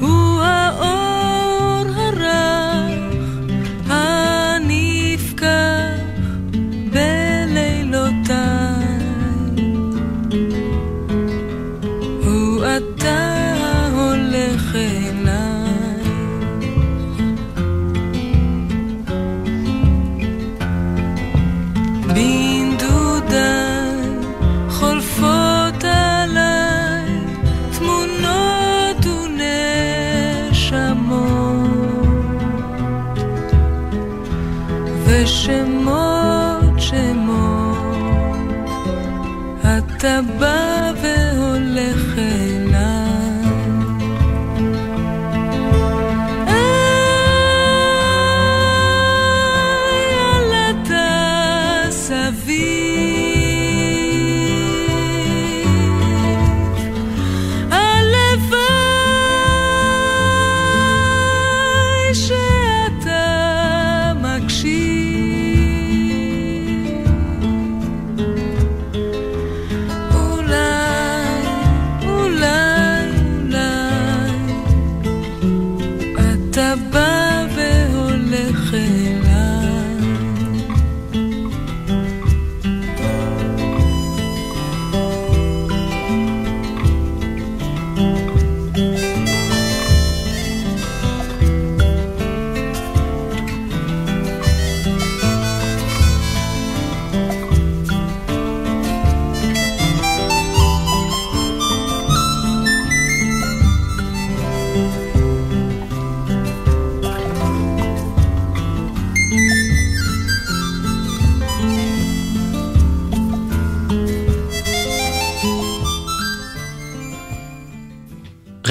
הוא האור הרך הנפקח בלילותיי, אתה הולך אליי. בנדודיי חולפות עליי, תמונות ונשמות, ושמות שמות, אתה בא והולך אליי.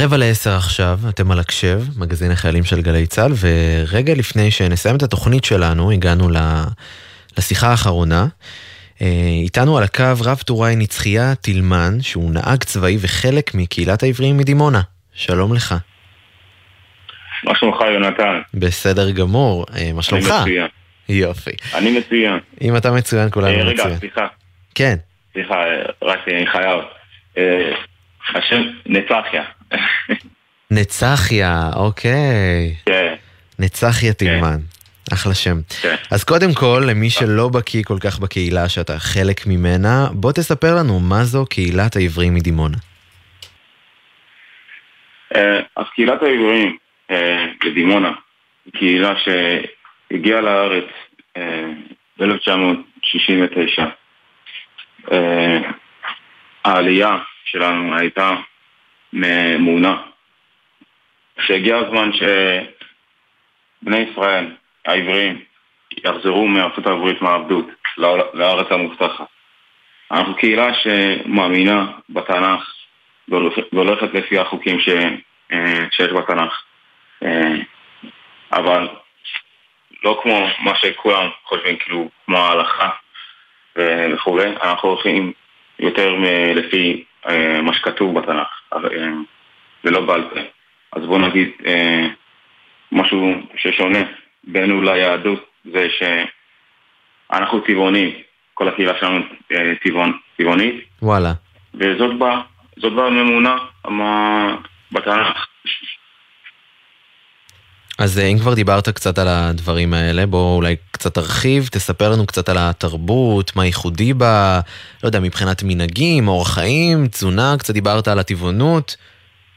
10:15 עכשיו, אתם על הקשב, מגזין החיילים של גלי צהל, ורגע לפני שנסיים את התוכנית שלנו, הגענו לשיחה האחרונה. איתנו על הקו רב טוראי נצחייה תלמן, שהוא נהג צבאי וחלק מקהילת העבריים מדימונה. שלום לך. מה שלומך יונתן? בסדר גמור, מה שלומך? אני מצוין. יופי. אני מצוין. אם אתה מצוין, כולנו מצוין. רגע, סליחה. כן. סליחה, רק אני חייב. השם נצחיה. נצחיה, אוקיי. כן. נצחיה תלמן. אחלה שם. אז קודם כל, למי שלא בקיא כל כך בקהילה שאתה חלק ממנה, בוא תספר לנו מה זו קהילת העבריים מדימונה. אז קהילת העבריים בדימונה, קהילה שהגיעה לארץ ב-1969. העלייה שלנו הייתה ממונה, שהגיע הזמן שבני ישראל העבריים יחזרו מארצות הברית מהעבדות לארץ המובטחת. אנחנו קהילה שמאמינה בתנ"ך והולכת לפי החוקים שיש בתנ"ך, אבל לא כמו מה שכולם חושבים, כאילו כמו ההלכה וכו'. אנחנו הולכים יותר לפי מה שכתוב בתנ"ך ולא בעל פה. אז בוא נגיד משהו ששונה בינו ליהדות, זה שאנחנו טבעונים, כל הקהילה שלנו טבעונית. וואלה. וזאת באה ממונה בתנ"ך. אז אם כבר דיברת קצת על הדברים האלה, בוא אולי קצת תרחיב, תספר לנו קצת על התרבות, מה ייחודי בה, לא יודע, מבחינת מנהגים, אורח חיים, תזונה, קצת דיברת על הטבעונות.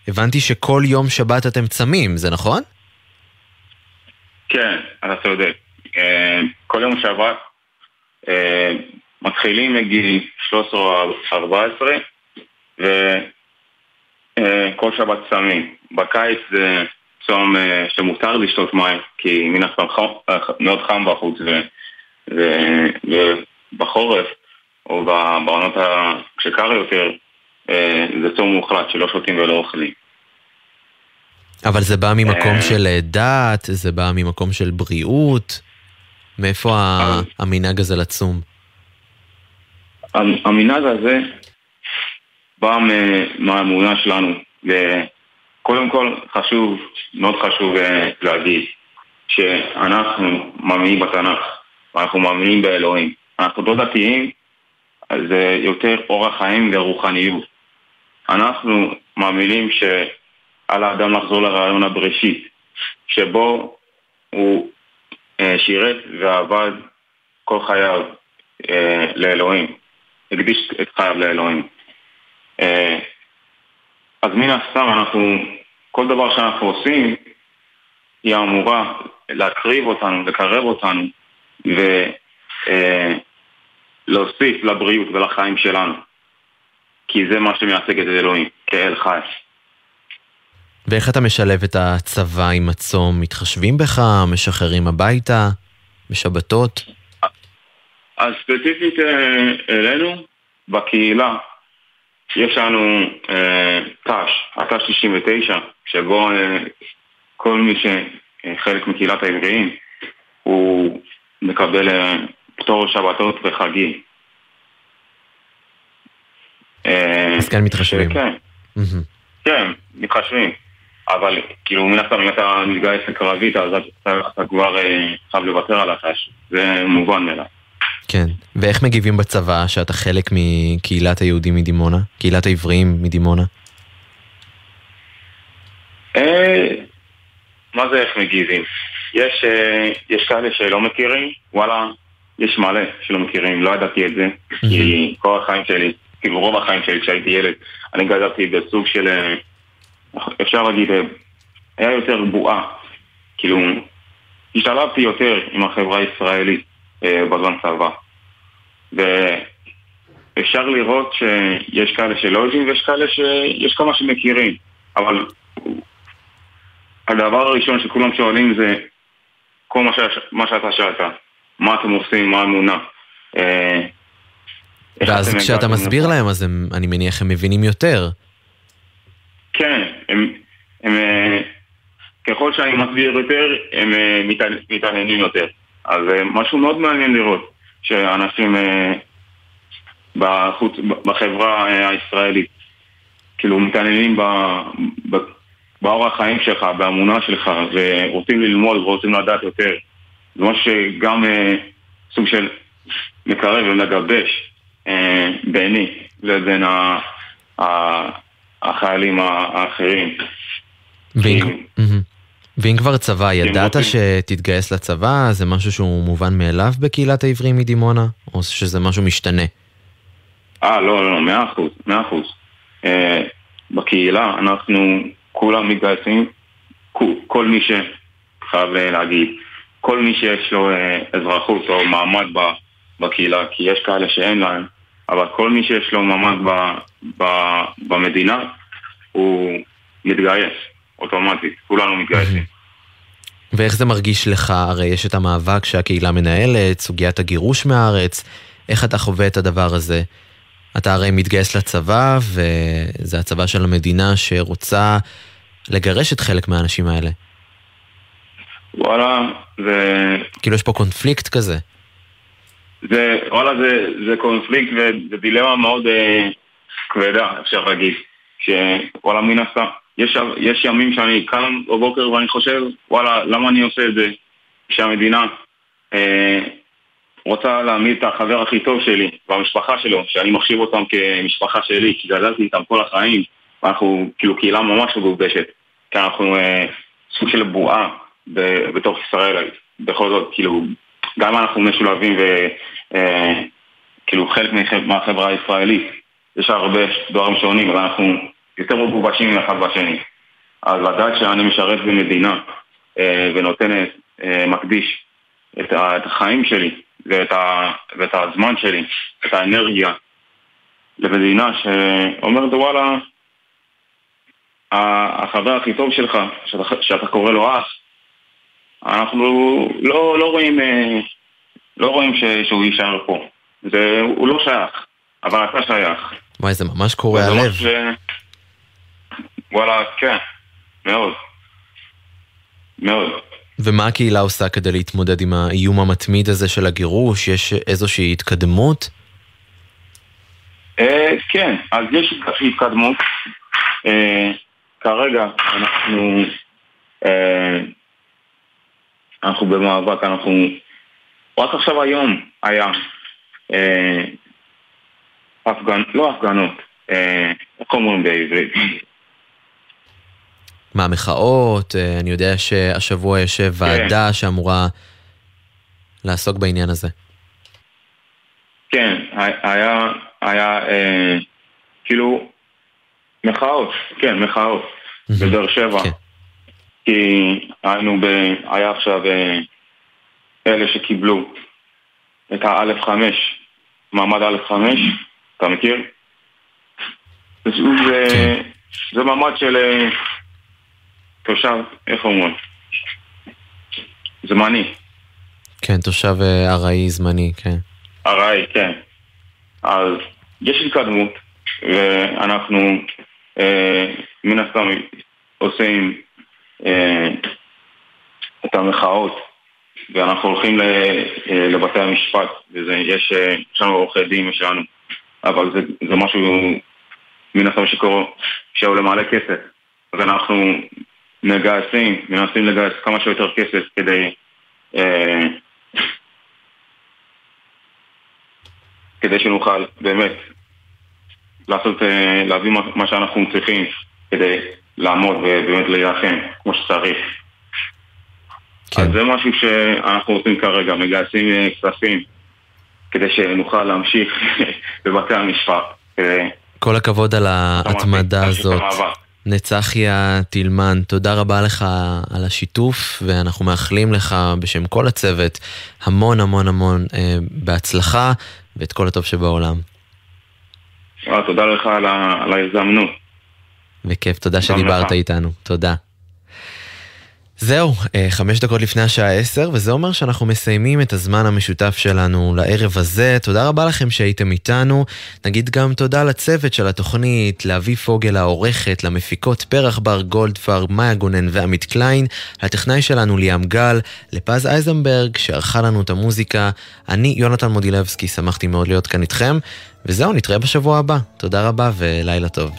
הבנתי שכל יום שבת אתם צמים, זה נכון? כן, אתה יודע. כל יום שבת מתחילים מגיל 13 או 14, וכל שבת צמים. בקיץ זה צום שמותר לשתות מים, כי מן הסתם מאוד חם בחוץ, ובחורף או בעונות כשקר יותר זה צום מוחלט שלא שותים ולא אוכלים. אבל זה בא ממקום של דת, זה בא ממקום של בריאות, מאיפה המנהג הזה לצום? המנהג הזה בא מהאמונה שלנו. קודם כל חשוב, מאוד חשוב להגיד שאנחנו מאמינים בתנ"ך, אנחנו מאמינים באלוהים. אנחנו לא דתיים, אז זה יותר אורח חיים ורוחניות. אנחנו מאמינים שעל האדם לחזור לרעיון הבראשית, שבו הוא שירת ועבד כל חייו לאלוהים, הקדיש את חייו לאלוהים. אז מן הסתם אנחנו, כל דבר שאנחנו עושים היא אמורה להקריב אותנו, לקרב אותנו ולהוסיף לבריאות ולחיים שלנו, כי זה מה שמייצג את אלוהים כאל חי. ואיך אתה משלב את הצבא עם הצום? מתחשבים בך? משחררים הביתה? בשבתות? אז ספציפית אלינו בקהילה יש לנו תש 69, שבו כל מי שחלק מקהילת העבריים הוא מקבל פטור שבתות וחגים. אז כאן מתחשבים. כן, כן, מתחשבים. אבל כאילו מן הסתם אם אתה מתגייס לקרבית, אז אתה כבר חייב לוותר על התש. זה מובן מאליו. כן. ואיך מגיבים בצבא שאתה חלק מקהילת היהודים מדימונה? קהילת העבריים מדימונה? מה זה איך מגיבים? יש כאלה שלא מכירים, וואלה, יש מלא שלא מכירים, לא ידעתי את זה, כי כל החיים שלי, כאילו רוב החיים שלי כשהייתי ילד, אני גדלתי בסוג של, אפשר להגיד, היה יותר בועה, כאילו, השתלבתי יותר עם החברה הישראלית בזמן צבא, ואפשר לראות שיש כאלה שלא יודעים ויש כאלה שיש כמה שמכירים, אבל הדבר הראשון שכולם שואלים זה כל מה שאתה שאלת, מה אתם עושים, מה האמונה. ואז כשאתה מסביר להם אז אני מניח הם מבינים יותר. כן, ככל שאני מסביר יותר, הם מתעניינים יותר. אז משהו מאוד מעניין לראות, שאנשים בחברה הישראלית, כאילו מתעניינים באורח החיים שלך, באמונה שלך, ורוצים ללמוד ורוצים לדעת יותר. זה משהו שגם סוג של מקרב ולגבש ביני לבין החיילים האחרים. ואם כבר צבא, ידעת שתתגייס לצבא? זה משהו שהוא מובן מאליו בקהילת העברים מדימונה? או שזה משהו משתנה? לא, 100%. בקהילה אנחנו כולם מתגייסים, כל מי שחייב להגיד, כל מי שיש לו אזרחות או מעמד בקהילה, כי יש כאלה שאין להם, אבל כל מי שיש לו מעמד במדינה, הוא מתגייס אוטומטית, כולנו מתגייסים. ואיך זה מרגיש לך? הרי יש את המאבק שהקהילה מנהלת, סוגיית הגירוש מהארץ, איך אתה חווה את הדבר הזה? אתה הרי מתגייס לצבא, וזה הצבא של המדינה שרוצה לגרש את חלק מהאנשים האלה. וואלה, זה... כאילו יש פה קונפליקט כזה. זה קונפליקט וזה דילמה מאוד כבדה, אפשר להגיד. שוואלה, מן הסתם. יש ימים שאני קם בבוקר ואני חושב, וואלה, למה אני עושה את זה? שהמדינה רוצה להעמיד את החבר הכי טוב שלי והמשפחה שלו, שאני מחשיב אותם כמשפחה שלי, כי גדלתי איתם כל החיים, ואנחנו כאילו קהילה ממש מגובשת, כי אנחנו סוג של בועה בתוך ישראל, בכל זאת, כאילו, גם אנחנו משולבים וכאילו חלק מהחברה הישראלית, יש הרבה דברים שונים, אבל אנחנו יותר מגובשים מאחד בשני. אז לדעת שאני משרת במדינה ונותנת, מקדיש את החיים שלי, ואת הזמן שלי, את האנרגיה למדינה שאומרת, וואלה, החבר הכי טוב שלך, שאתה קורא לו אח, אנחנו לא רואים שהוא יישאר פה. הוא לא שייך, אבל אתה שייך. וואי, זה ממש קורא הלב. וואלה, כן, מאוד. מאוד. ומה הקהילה עושה כדי להתמודד עם האיום המתמיד הזה של הגירוש? יש איזושהי התקדמות? כן, אז יש התקדמות. כרגע אנחנו במאבק, אנחנו... רק עכשיו היום היה לא הפגנות, איך אומרים בעברית? מהמחאות, אני יודע שהשבוע יושב ועדה שאמורה לעסוק בעניין הזה. כן, היה כאילו מחאות בדור שבע, כי היה עכשיו אלה שקיבלו את ה-א5, מעמד א5, אתה מכיר? זה מעמד של תושב, איך אומרים? זמני. כן, תושב ארעי זמני, כן. ארעי, כן. אז יש התקדמות, ואנחנו מן הסתם עושים את המחאות, ואנחנו הולכים לבתי המשפט, ויש לנו עורכי דין שלנו, אבל זה משהו מן הסתם שקורה, שהוא למעלה כסף. אז אנחנו... מנסים לגייס כמה שיותר כסף כדי שנוכל באמת להביא מה שאנחנו צריכים כדי לעמוד ובאמת להילחם כמו שצריך. אז זה משהו שאנחנו עושים כרגע, מגייסים כספים כדי שנוכל להמשיך בבתי המשפט. כל הכבוד על ההתמדה הזאת. נצחיה תלמן, תודה רבה לך על השיתוף, ואנחנו מאחלים לך בשם כל הצוות המון המון המון בהצלחה ואת כל הטוב שבעולם. תודה לך על ההזדמנות. וכיף, תודה שדיברת איתנו. תודה. זהו, 5 דקות לפני השעה 10, וזה אומר שאנחנו מסיימים את הזמן המשותף שלנו לערב הזה. תודה רבה לכם שהייתם איתנו. נגיד גם תודה לצוות של התוכנית, לאבי פוגל העורכת, למפיקות פרח בר גולדפר, מאיה גונן ועמית קליין, לטכנאי שלנו ליאם גל, לפז אייזנברג שערכה לנו את המוזיקה. אני יונתן מודילבסקי, שמחתי מאוד להיות כאן איתכם, וזהו, נתראה בשבוע הבא. תודה רבה ולילה טוב.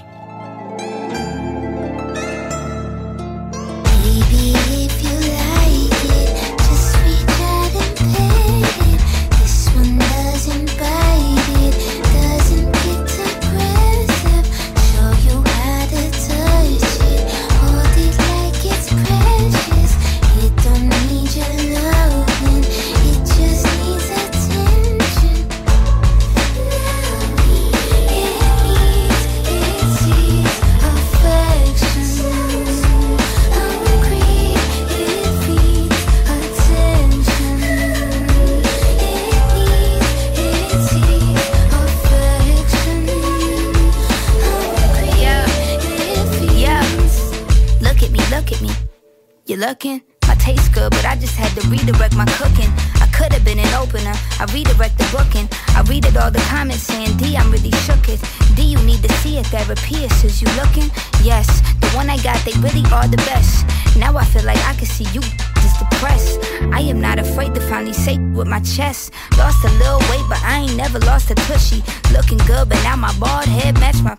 Looking, my taste good, but I just had to redirect my cooking. I could have been an opener, I redirect the booking. I read it all the comments saying, D, I'm really shook it. D, you need to see a therapist, is you looking? Yes, the one I got, they really are the best. Now I feel like I can see you just depressed. I am not afraid to finally say with my chest. Lost a little weight, but I ain't never lost a tushy. Looking good, but now my bald head match my...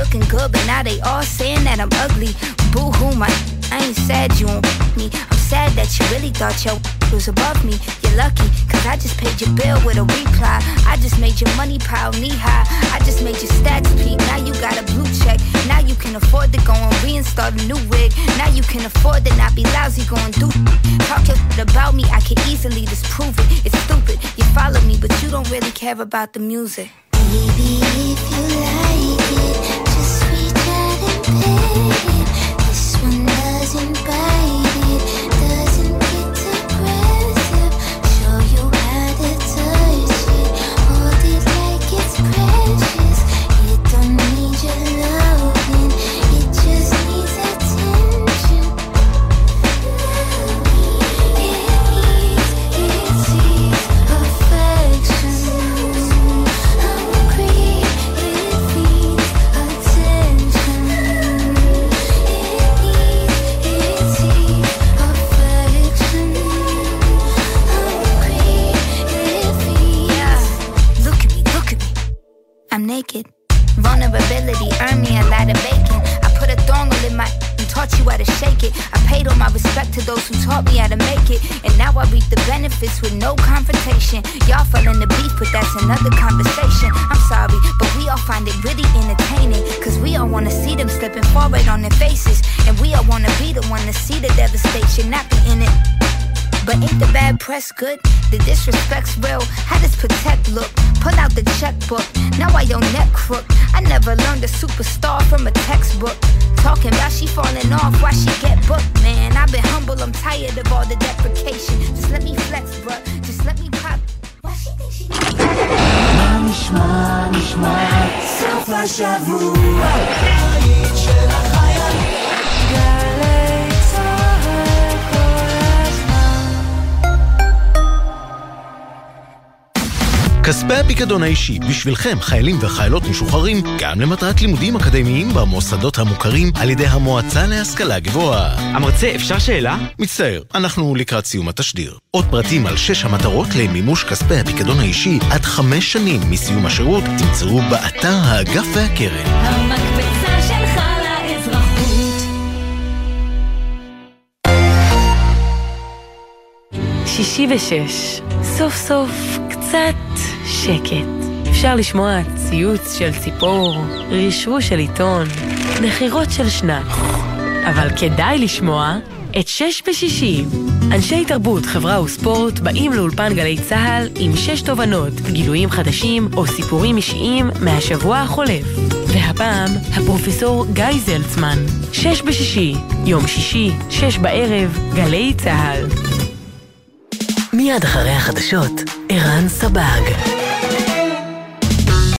Looking good, but now they all saying that I'm ugly. Boo-hoo, my... I ain't sad you won't me. I'm sad that you really thought your was above me. You're lucky, cause I just paid your bill with a reply. I just made your money pile knee high. I just made your stats peak. Now you got a blue check. Now you can afford to go and reinstall a new wig. Now you can afford to not be lousy going do. Talk your about me, I can easily disprove it. It's stupid, you follow me, but you don't really care about the music. Baby, if you like it, just reach out and pay it. This one doesn't bite it, doesn't get aggressive. Show you how to touch it, hold it like it's precious. It don't need your loving, it just needs attention. It needs, it sees affection. Hungry, it needs attention. I'm naked. Vulnerability earned me a lot of bacon. I put a thong all in my and taught you how to shake it. I paid all my respect to those who taught me how to make it. And now I reap the benefits with no confrontation. Y'all fell in the beef, but that's another conversation. I'm sorry, but we all find it really entertaining. Cause we all wanna see them slipping forward on their faces. And we all wanna be the one to see the devastation, not be in it. But ain't the bad press good? The disrespect's real. How does protect look? Pull out the checkbook. Now I own that crook. I never learned a superstar from a textbook. Talking about she falling off, why she get booked, man? I've been humble, I'm tired of all the deprecation. Just let me flex, bruh. Just let me pop. Why she think she... נשמע סוף השבוע היית של החיים כספי הפיקדון האישי, בשבילכם חיילים וחיילות משוחררים, גם למטרת לימודים אקדמיים במוסדות המוכרים על ידי המועצה להשכלה גבוהה. המרצה, אפשר שאלה? מצטער, אנחנו לקראת סיום התשדיר. עוד פרטים על 6 המטרות למימוש כספי הפיקדון האישי עד 5 שנים מסיום השירות תמצאו באתר האגף והקרן. המקפצה שלך לאזרחות. 66. סוף סוף קצת שקט. אפשר לשמוע ציוץ של ציפור, רישרו של עיתון, נחירות של שנץ. אבל כדאי לשמוע את 6 ב-60. אנשי תרבות, חברה וספורט באים לאולפן גלי צהל עם 6 תובנות, גילויים חדשים או סיפורים אישיים מהשבוע החולף. והפעם, הפרופסור גיא זלצמן. 6 ב-60, יום שישי, 6 בערב, גלי צהל. מיד אחרי החדשות, ערן סבג.